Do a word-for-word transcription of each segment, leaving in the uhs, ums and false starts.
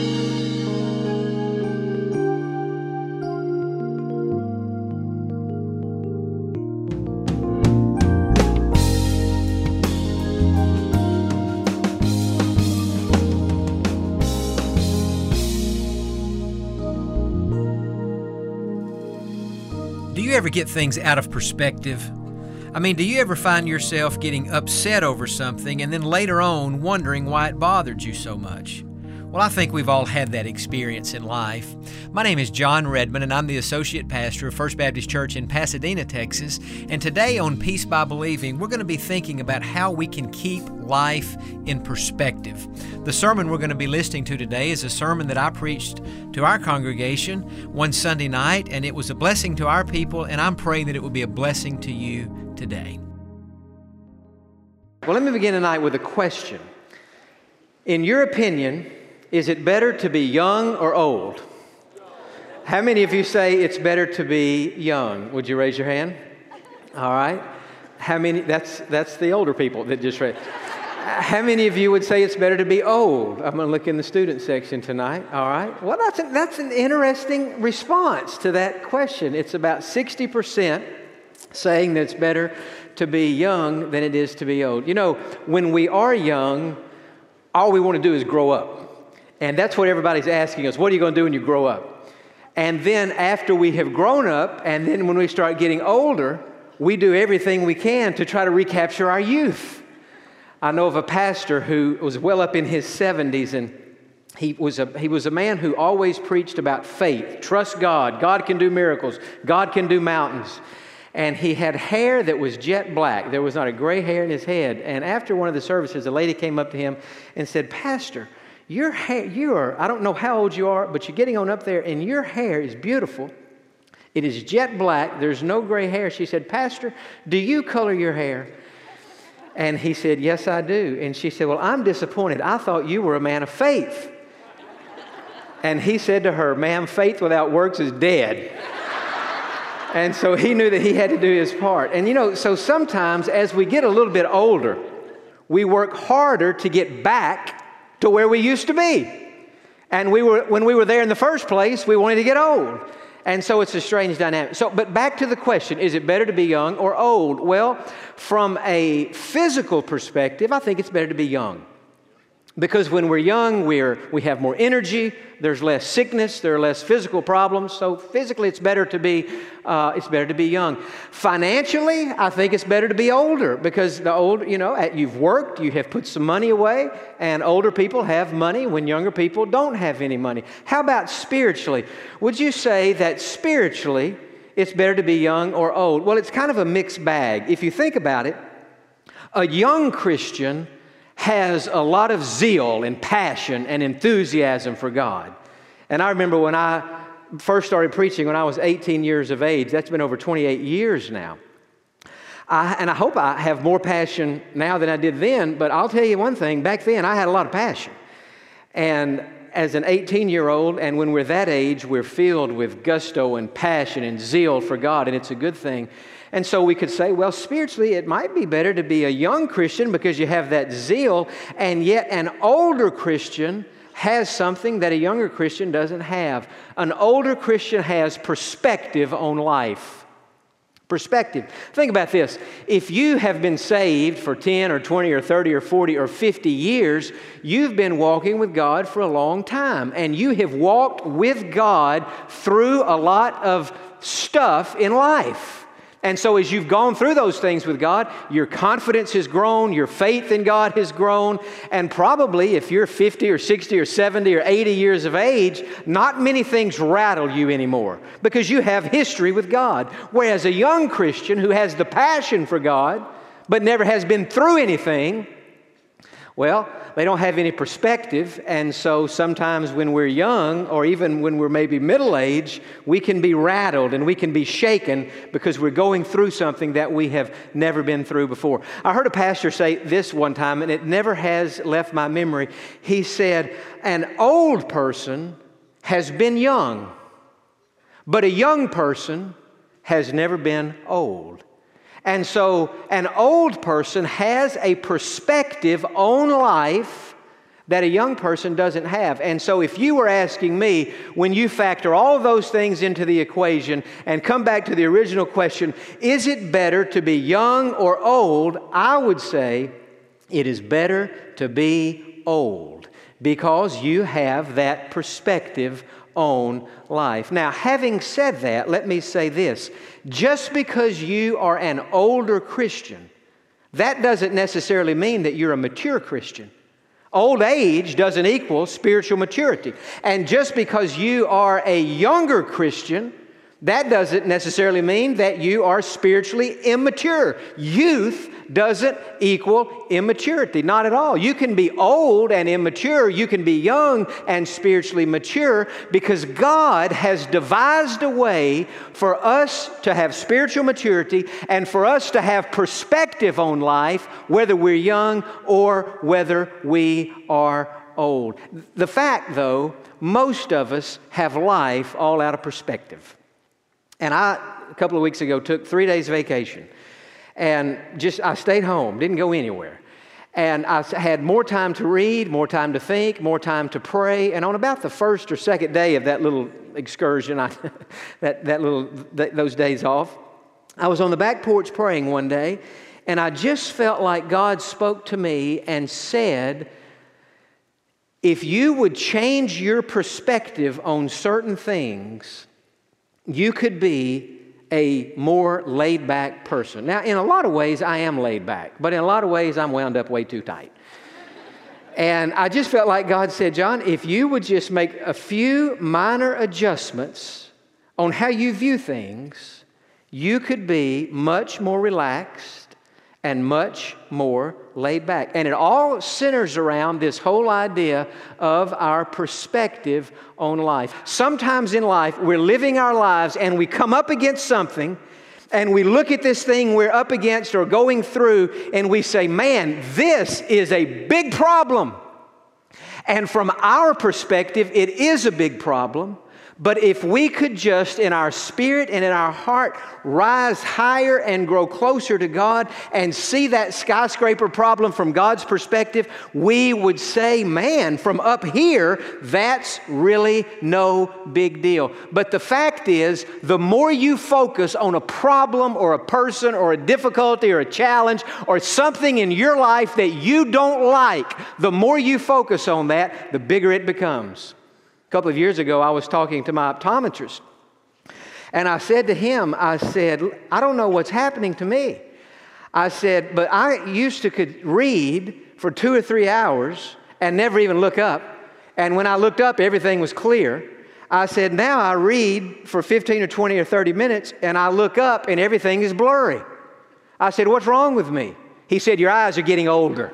Do you ever get things out of perspective? I mean, do you ever find yourself getting upset over something and then later on wondering why it bothered you so much? Well, I think we've all had that experience in life. My name is John Redmond, and I'm the Associate Pastor of First Baptist Church in Pasadena, Texas. And today on Peace by Believing, we're going to be thinking about how we can keep life in perspective. The sermon we're going to be listening to today is a sermon that I preached to our congregation one Sunday night, and it was a blessing to our people, and I'm praying that it will be a blessing to you today. Well, let me begin tonight with a question. In your opinion, is it better to be young or old? How many of you say it's better to be young? Would you raise your hand? All right. How many? That's that's the older people that just raised. How many of you would say it's better to be old? I'm going to look in the student section tonight. All right. Well, that's an, that's an interesting response to that question. It's about sixty percent saying that it's better to be young than it is to be old. You know, when we are young, all we want to do is grow up. And that's what everybody's asking us. What are you going to do when you grow up? And then after we have grown up, and then when we start getting older, we do everything we can to try to recapture our youth. I know of a pastor who was well up in his seventies, and he was a he was a man who always preached about faith. Trust God. God can do miracles. God can do mountains. And he had hair that was jet black. There was not a gray hair in his head. And after one of the services, a lady came up to him and said, "Pastor, Your hair, you are, I don't know how old you are, but you're getting on up there, and your hair is beautiful. It is jet black. There's no gray hair." She said, "Pastor, do you color your hair?" And he said, "Yes, I do." And she said, "Well, I'm disappointed. I thought you were a man of faith." And he said to her, "Ma'am, faith without works is dead." And so he knew that he had to do his part. And you know, so sometimes as we get a little bit older, we work harder to get back to where we used to be. And we were when we were there in the first place, we wanted to get old. And so it's a strange dynamic. So, but back to the question, is it better to be young or old? Well, from a physical perspective, I think it's better to be young. Because when we're young, we're we have more energy, there's less sickness, there are less physical problems. So physically, it's better to be uh, it's better to be young. Financially, I think it's better to be older, because the older, you know, you've worked, you have put some money away, and older people have money when younger people don't have any money. How about spiritually? Would you say that spiritually, it's better to be young or old? Well, it's kind of a mixed bag. If you think about it, a young Christian has a lot of zeal and passion and enthusiasm for God. And I remember when I first started preaching when I was eighteen years of age. That's been over twenty-eight years now. I, and I hope I have more passion now than I did then, but I'll tell you one thing, back then I had a lot of passion. And as an eighteen-year-old, and when we're that age, we're filled with gusto and passion and zeal for God, and it's a good thing. And so we could say, well, spiritually, it might be better to be a young Christian because you have that zeal, and yet an older Christian has something that a younger Christian doesn't have. An older Christian has perspective on life. Perspective. Think about this. If you have been saved for ten or twenty or thirty or forty or fifty years, you've been walking with God for a long time, and you have walked with God through a lot of stuff in life. And so as you've gone through those things with God, your confidence has grown, your faith in God has grown, and probably if you're fifty or sixty or seventy or eighty years of age, not many things rattle you anymore because you have history with God. Whereas a young Christian who has the passion for God but never has been through anything, well, they don't have any perspective, and so sometimes when we're young, or even when we're maybe middle-aged, we can be rattled and we can be shaken because we're going through something that we have never been through before. I heard a pastor say this one time, and it never has left my memory. He said, "An old person has been young, but a young person has never been old." And so an old person has a perspective on life that a young person doesn't have. And so if you were asking me, when you factor all those things into the equation and come back to the original question, is it better to be young or old? I would say it is better to be old because you have that perspective on life. Now, having said that, let me say this. Just because you are an older Christian, that doesn't necessarily mean that you're a mature Christian. Old age doesn't equal spiritual maturity. And just because you are a younger Christian, that doesn't necessarily mean that you are spiritually immature. Youth doesn't equal immaturity. Not at all. You can be old and immature. You can be young and spiritually mature because God has devised a way for us to have spiritual maturity and for us to have perspective on life, whether we're young or whether we are old. The fact, though, most of us have life all out of perspective. And I, a couple of weeks ago, took three days vacation. And just, I stayed home, didn't go anywhere. And I had more time to read, more time to think, more time to pray. And on about the first or second day of that little excursion, I, that, that little, th- those days off, I was on the back porch praying one day. And I just felt like God spoke to me and said, if you would change your perspective on certain things, you could be a more laid-back person. Now, in a lot of ways, I am laid back. But in a lot of ways, I'm wound up way too tight. And I just felt like God said, John, if you would just make a few minor adjustments on how you view things, you could be much more relaxed and much more laid back. And it all centers around this whole idea of our perspective on life. Sometimes in life, we're living our lives and we come up against something and we look at this thing we're up against or going through and we say, man, this is a big problem. And from our perspective, it is a big problem. But if we could just, in our spirit and in our heart, rise higher and grow closer to God and see that skyscraper problem from God's perspective, we would say, man, from up here, that's really no big deal. But the fact is, the more you focus on a problem or a person or a difficulty or a challenge or something in your life that you don't like, the more you focus on that, the bigger it becomes. A couple of years ago, I was talking to my optometrist, and I said to him, I said, I don't know what's happening to me. I said, but I used to could read for two or three hours and never even look up, and when I looked up, everything was clear. I said, now I read for fifteen or twenty or thirty minutes, and I look up, and everything is blurry. I said, what's wrong with me? He said, your eyes are getting older.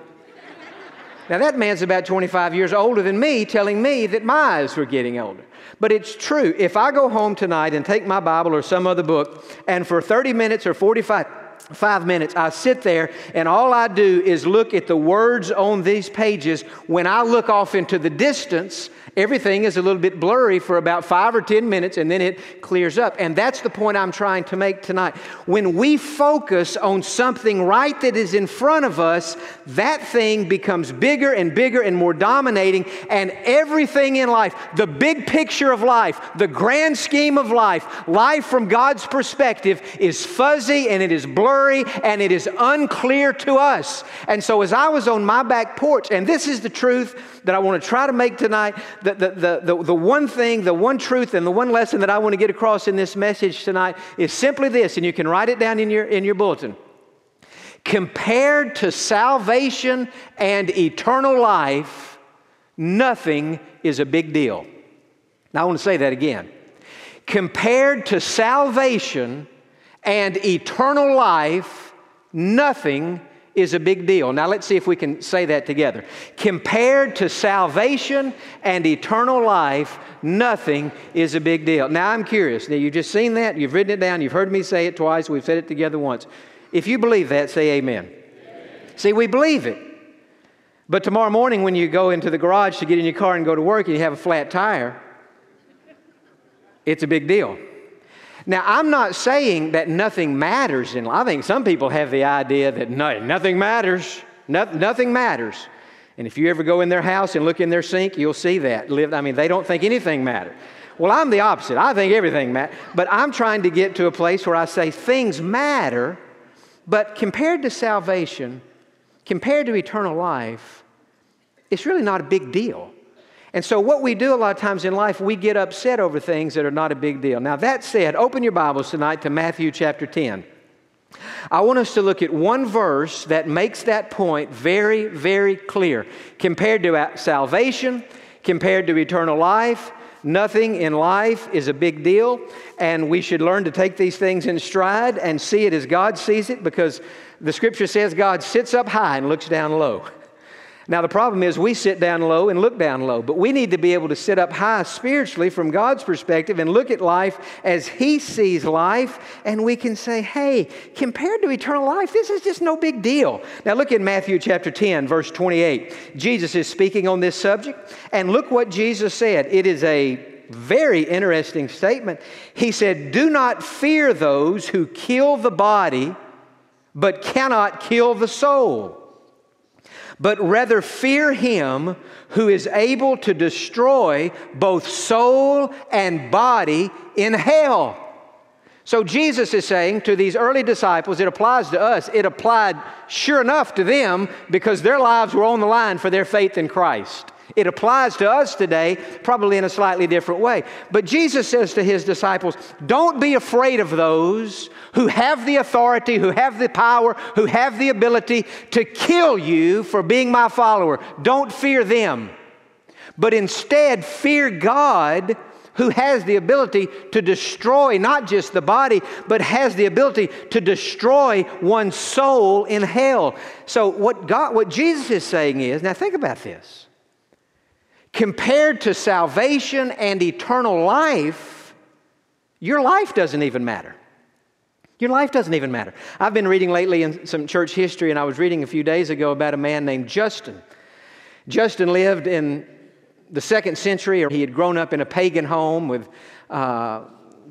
Now, that man's about twenty-five years older than me, telling me that my eyes were getting older. But it's true. If I go home tonight and take my Bible or some other book, and for thirty minutes or forty-five minutes, I sit there, and all I do is look at the words on these pages. When I look off into the distance, everything is a little bit blurry for about five or ten minutes, and then it clears up. And that's the point I'm trying to make tonight. When we focus on something right that is in front of us, that thing becomes bigger and bigger and more dominating, and everything in life, the big picture of life, the grand scheme of life, life from God's perspective is fuzzy and it is blurry and it is unclear to us. And so as I was on my back porch, and this is the truth that I want to try to make tonight, The, the, the, the, the one thing, the one truth, and the one lesson that I want to get across in this message tonight is simply this, and you can write it down in your, in your bulletin. Compared to salvation and eternal life, nothing is a big deal. Now, I want to say that again. Compared to salvation and eternal life, nothing is a big deal. Now let's see if we can say that together. Compared to salvation and eternal life, nothing is a big deal. Now I'm curious. Now you've just seen that. You've written it down. You've heard me say it twice. We've said it together once. If you believe that, say amen. Amen. See, we believe it. But tomorrow morning when you go into the garage to get in your car and go to work and you have a flat tire, it's a big deal. Now, I'm not saying that nothing matters in life. I think some people have the idea that no, nothing matters. No, nothing matters. And if you ever go in their house and look in their sink, you'll see that. I mean, they don't think anything matters. Well, I'm the opposite. I think everything matters. But I'm trying to get to a place where I say things matter, but compared to salvation, compared to eternal life, it's really not a big deal. And so what we do a lot of times in life, we get upset over things that are not a big deal. Now, that said, open your Bibles tonight to Matthew chapter ten. I want us to look at one verse that makes that point very, very clear. Compared to salvation, compared to eternal life, nothing in life is a big deal, and we should learn to take these things in stride and see it as God sees it, because the Scripture says God sits up high and looks down low. Now, the problem is we sit down low and look down low, but we need to be able to sit up high spiritually from God's perspective and look at life as He sees life, and we can say, hey, compared to eternal life, this is just no big deal. Now, look in Matthew chapter ten, verse twenty-eight. Jesus is speaking on this subject, and look what Jesus said. It is a very interesting statement. He said, do not fear those who kill the body, but cannot kill the soul, but rather fear Him who is able to destroy both soul and body in hell. So Jesus is saying to these early disciples, it applies to us, it applied sure enough to them because their lives were on the line for their faith in Christ. It applies to us today, probably in a slightly different way. But Jesus says to His disciples, don't be afraid of those who have the authority, who have the power, who have the ability to kill you for being my follower. Don't fear them. But instead, fear God who has the ability to destroy not just the body, but has the ability to destroy one's soul in hell. So what God, what Jesus is saying is, now think about this. Compared to salvation and eternal life, your life doesn't even matter. Your life doesn't even matter. I've been reading lately in some church history, and I was reading a few days ago about a man named Justin. Justin lived in the second century. He had grown up in a pagan home with uh,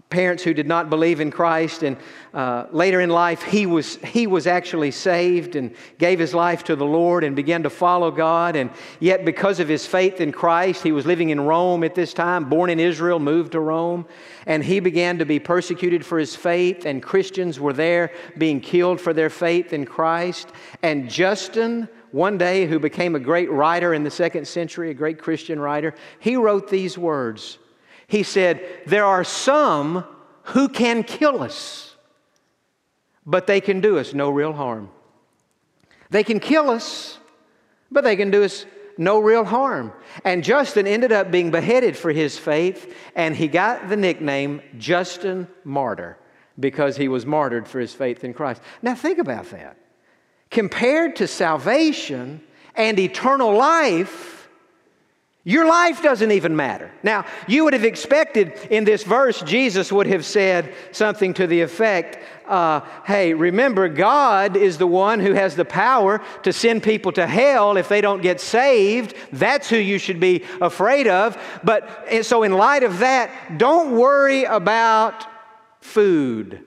parents who did not believe in Christ, and uh, later in life, he was, he was actually saved and gave his life to the Lord and began to follow God, and yet because of his faith in Christ, he was living in Rome at this time, born in Israel, moved to Rome, and he began to be persecuted for his faith, and Christians were there being killed for their faith in Christ, and Justin, one day, who became a great writer in the second century, a great Christian writer, he wrote these words. He said, there are some who can kill us, but they can do us no real harm. They can kill us, but they can do us no real harm. And Justin ended up being beheaded for his faith, and he got the nickname Justin Martyr because he was martyred for his faith in Christ. Now think about that. Compared to salvation and eternal life, your life doesn't even matter. Now, you would have expected in this verse, Jesus would have said something to the effect, uh, hey, remember, God is the one who has the power to send people to hell if they don't get saved. That's who you should be afraid of. But so in light of that, don't worry about food.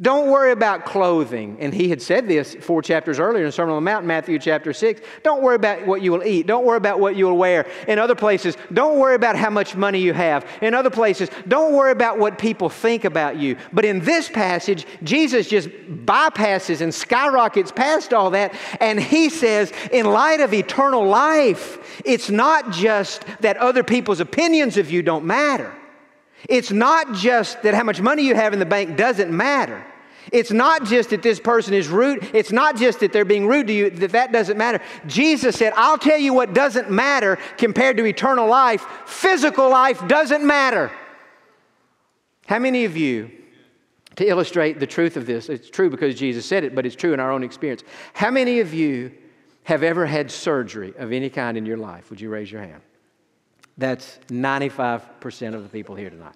Don't worry about clothing. And he had said this four chapters earlier in the Sermon on the Mount, Matthew chapter six. Don't worry about what you will eat. Don't worry about what you will wear. In other places, don't worry about how much money you have. In other places, don't worry about what people think about you. But in this passage, Jesus just bypasses and skyrockets past all that. And he says, in light of eternal life, it's not just that other people's opinions of you don't matter. It's not just that how much money you have in the bank doesn't matter. It's not just that this person is rude. It's not just that they're being rude to you, that that doesn't matter. Jesus said, I'll tell you what doesn't matter compared to eternal life. Physical life doesn't matter. How many of you, to illustrate the truth of this, it's true because Jesus said it, but it's true in our own experience. How many of you have ever had surgery of any kind in your life? Would you raise your hand? That's ninety-five percent of the people here tonight.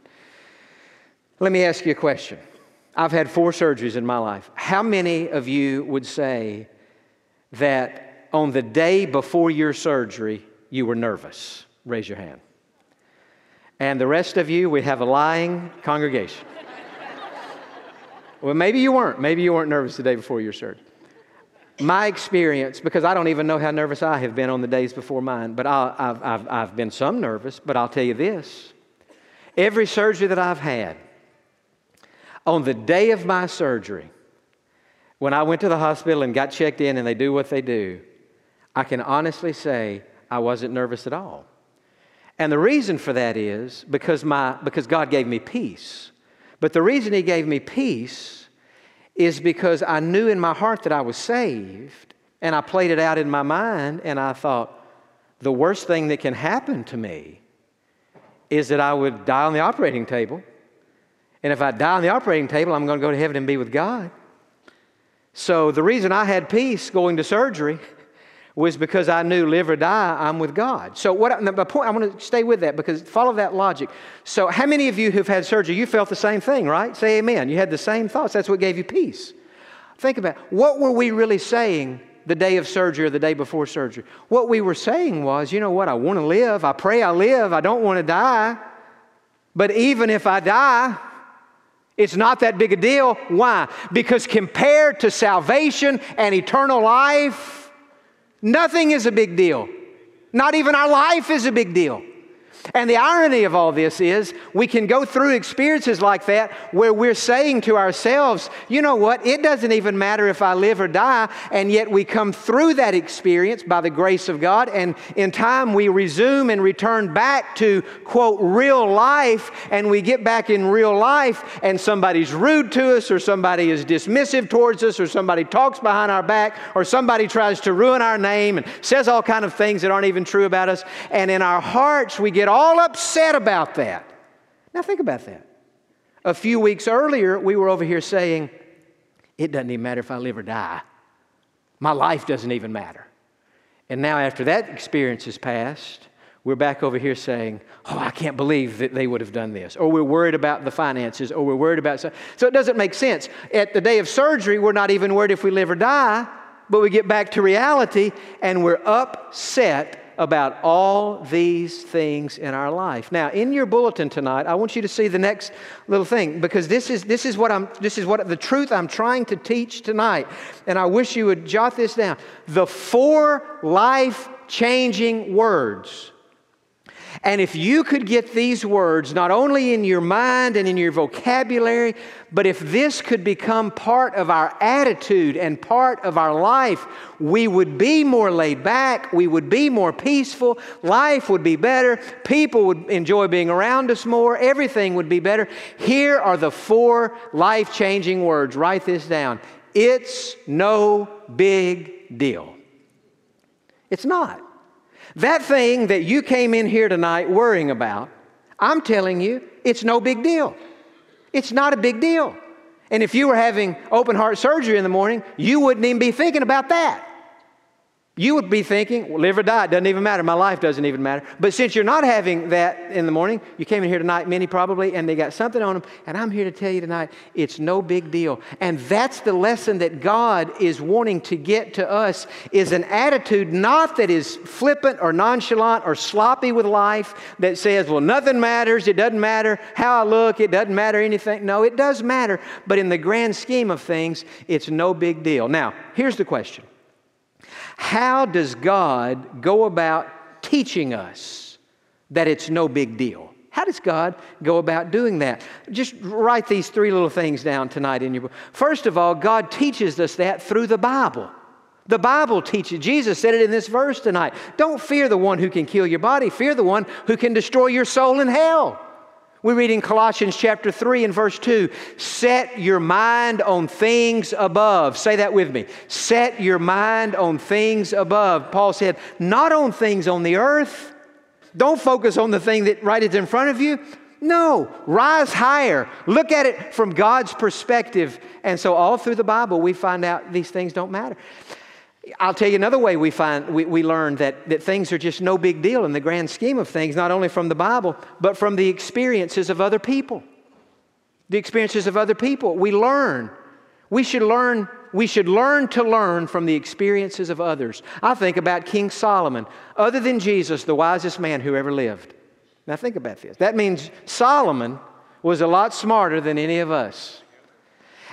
Let me ask you a question. I've had four surgeries in my life. How many of you would say that on the day before your surgery, you were nervous? Raise your hand. And the rest of you, we have a lying congregation. Well, maybe you weren't. Maybe you weren't nervous the day before your surgery. my experience, because I don't even know how nervous I have been on the days before mine, but I, I've, I've, I've been some nervous, but I'll tell you this. Every surgery that I've had, on the day of my surgery, when I went to the hospital and got checked in and they do what they do, I can honestly say I wasn't nervous at all. And the reason for that is because, my, because God gave me peace. But the reason He gave me peace is because I knew in my heart that I was saved, and I played it out in my mind, and I thought, the worst thing that can happen to me is that I would die on the operating table. And if I die on the operating table, I'm going to go to heaven and be with God. So the reason I had peace going to surgery was because I knew, live or die, I'm with God. So what? My point, I want to stay with that, because follow that logic. So how many of you who've had surgery, you felt the same thing, right? Say amen. You had the same thoughts. That's what gave you peace. Think about it. What were we really saying the day of surgery or the day before surgery? What we were saying was, you know what? I want to live. I pray I live. I don't want to die. But even if I die, it's not that big a deal. Why? Because compared to salvation and eternal life, nothing is a big deal. Not even our life is a big deal. And the irony of all this is we can go through experiences like that where we're saying to ourselves, you know what, it doesn't even matter if I live or die, and yet we come through that experience by the grace of God, and in time we resume and return back to, quote, real life, and we get back in real life, and somebody's rude to us, or somebody is dismissive towards us, or somebody talks behind our back, or somebody tries to ruin our name and says all kinds of things that aren't even true about us, and in our hearts we get all all upset about that. Now think about that. A few weeks earlier, we were over here saying, it doesn't even matter if I live or die. My life doesn't even matter. And now after that experience is past, we're back over here saying, oh, I can't believe that they would have done this. Or we're worried about the finances, or we're worried about something. So it doesn't make sense. At the day of surgery, we're not even worried if we live or die, but we get back to reality and we're upset about all these things in our life. Now, in your bulletin tonight, I want you to see the next little thing, because this is this is what I'm this is what the truth I'm trying to teach tonight, and I wish you would jot this down. The four life-changing words. And if you could get these words not only in your mind and in your vocabulary, but if this could become part of our attitude and part of our life, we would be more laid back, we would be more peaceful, life would be better, people would enjoy being around us more, everything would be better. Here are the four life-changing words. Write this down. It's no big deal. It's not. That thing that you came in here tonight worrying about, I'm telling you, it's no big deal. It's not a big deal. And if you were having open heart surgery in the morning, you wouldn't even be thinking about that. You would be thinking, well, live or die, it doesn't even matter. My life doesn't even matter. But since you're not having that in the morning, you came in here tonight, many probably, and they got something on them. And I'm here to tell you tonight, it's no big deal. And that's the lesson that God is wanting to get to us, is an attitude not that is flippant or nonchalant or sloppy with life that says, well, nothing matters. It doesn't matter how I look. It doesn't matter anything. No, it does matter. But in the grand scheme of things, it's no big deal. Now, here's the question. How does God go about teaching us that it's no big deal? How does God go about doing that? Just write these three little things down tonight in your book. First of all, God teaches us that through the Bible. The Bible teaches. Jesus said it in this verse tonight. Don't fear the one who can kill your body. Fear the one who can destroy your soul in hell. We read in Colossians chapter three and verse two, set your mind on things above. Say that with me. Set your mind on things above. Paul said, not on things on the earth. Don't focus on the thing that right is in front of you. No, rise higher. Look at it from God's perspective. And so all through the Bible, we find out these things don't matter. I'll tell you another way we find we, we learn that, that things are just no big deal in the grand scheme of things, not only from the Bible, but from the experiences of other people. The experiences of other people. We learn. We should learn, we should learn to learn from the experiences of others. I think about King Solomon, other than Jesus, the wisest man who ever lived. Now think about this. That means Solomon was a lot smarter than any of us.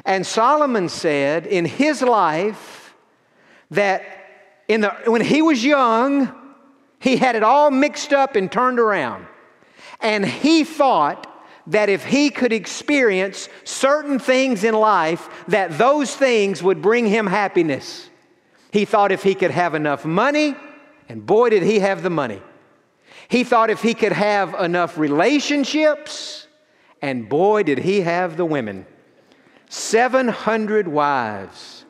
And Solomon said in his life, that in the, when he was young, he had it all mixed up and turned around. And he thought that if he could experience certain things in life, that those things would bring him happiness. He thought if he could have enough money, and boy did he have the money. He thought if he could have enough relationships, and boy did he have the women. seven hundred wives,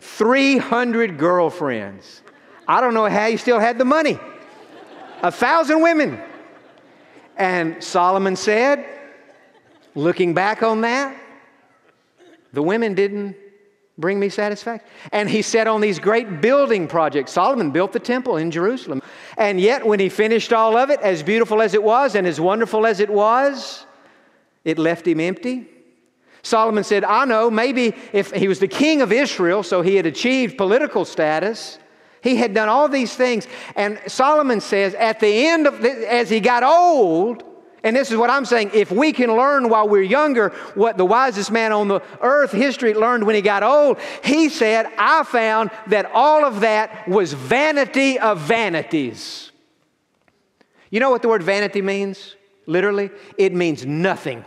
three hundred girlfriends. I don't know how he still had the money. A thousand women. And Solomon said, looking back on that, the women didn't bring me satisfaction. And he said on these great building projects, Solomon built the temple in Jerusalem. And yet when he finished all of it, as beautiful as it was and as wonderful as it was, it left him empty. Solomon said, I know, maybe if he was the king of Israel, so he had achieved political status. He had done all these things. And Solomon says, at the end of, the, as he got old, and this is what I'm saying, if we can learn while we're younger what the wisest man on the earth, history, learned when he got old, he said, I found that all of that was vanity of vanities. You know what the word vanity means, literally? It means nothing.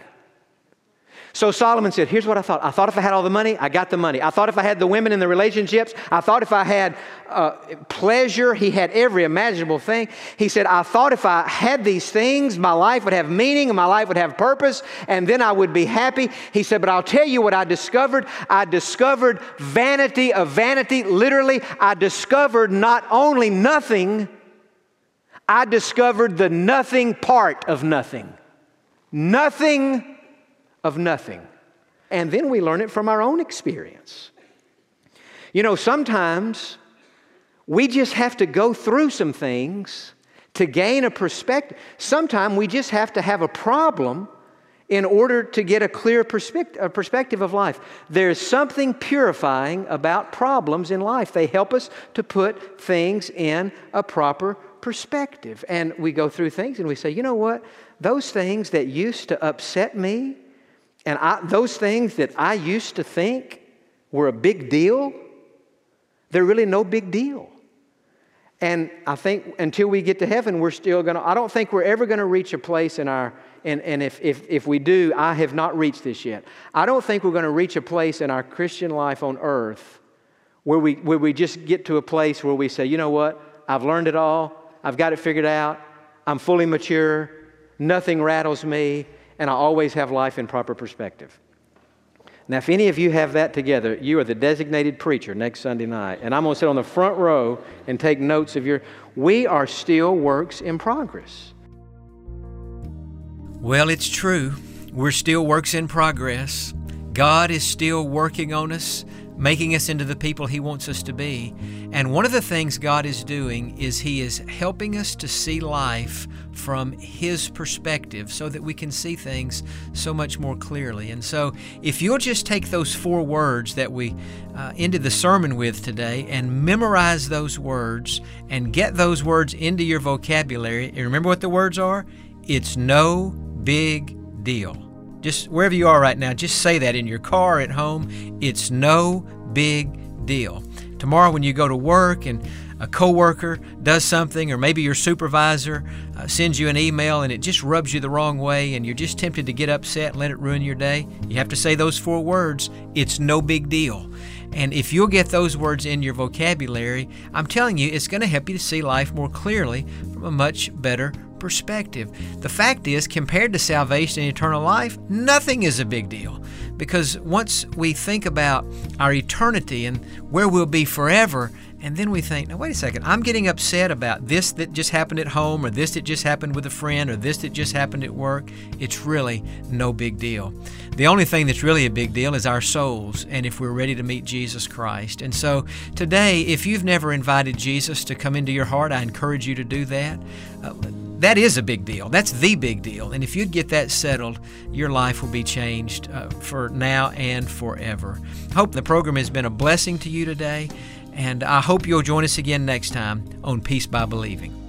So Solomon said, here's what I thought. I thought if I had all the money, I got the money. I thought if I had the women and the relationships, I thought if I had uh, pleasure, he had every imaginable thing. He said, I thought if I had these things, my life would have meaning and my life would have purpose, and then I would be happy. He said, but I'll tell you what I discovered. I discovered vanity of vanity. Literally, I discovered not only nothing, I discovered the nothing part of nothing. Nothing of nothing. And then we learn it from our own experience. You know, sometimes we just have to go through some things to gain a perspective. Sometimes we just have to have a problem in order to get a clear perspective, a perspective of life. There's something purifying about problems in life. They help us to put things in a proper perspective. And we go through things and we say, you know what? Those things that used to upset me, and I, those things that I used to think were a big deal, they're really no big deal. And I think until we get to heaven, we're still going to, I don't think we're ever going to reach a place in our, and, and if, if, if we do, I have not reached this yet. I don't think we're going to reach a place in our Christian life on earth where we, where we just get to a place where we say, you know what, I've learned it all, I've got it figured out, I'm fully mature, nothing rattles me, and I always have life in proper perspective. Now, if any of you have that together, you are the designated preacher next Sunday night. And I'm going to sit on the front row and take notes of your... We are still works in progress. Well, it's true. We're still works in progress. God is still working on us, making us into the people He wants us to be. And one of the things God is doing is He is helping us to see life from His perspective so that we can see things so much more clearly. And so if you'll just take those four words that we uh, ended the sermon with today and memorize those words and get those words into your vocabulary, and remember what the words are? It's no big deal. Just wherever you are right now, just say that in your car, at home. It's no big deal. Tomorrow when you go to work and a coworker does something, or maybe your supervisor uh, sends you an email and it just rubs you the wrong way and you're just tempted to get upset and let it ruin your day, you have to say those four words, it's no big deal. And if you'll get those words in your vocabulary, I'm telling you, it's going to help you to see life more clearly from a much better perspective. The fact is, compared to salvation and eternal life, nothing is a big deal. Because once we think about our eternity and where we'll be forever, and then we think, now wait a second, I'm getting upset about this that just happened at home, or this that just happened with a friend, or this that just happened at work. It's really no big deal. The only thing that's really a big deal is our souls, and if we're ready to meet Jesus Christ. And so today, if you've never invited Jesus to come into your heart, I encourage you to do that. Uh, That is a big deal. That's the big deal. And if you'd get that settled, your life will be changed uh, for now and forever. I hope the program has been a blessing to you today, and I hope you'll join us again next time on Peace by Believing.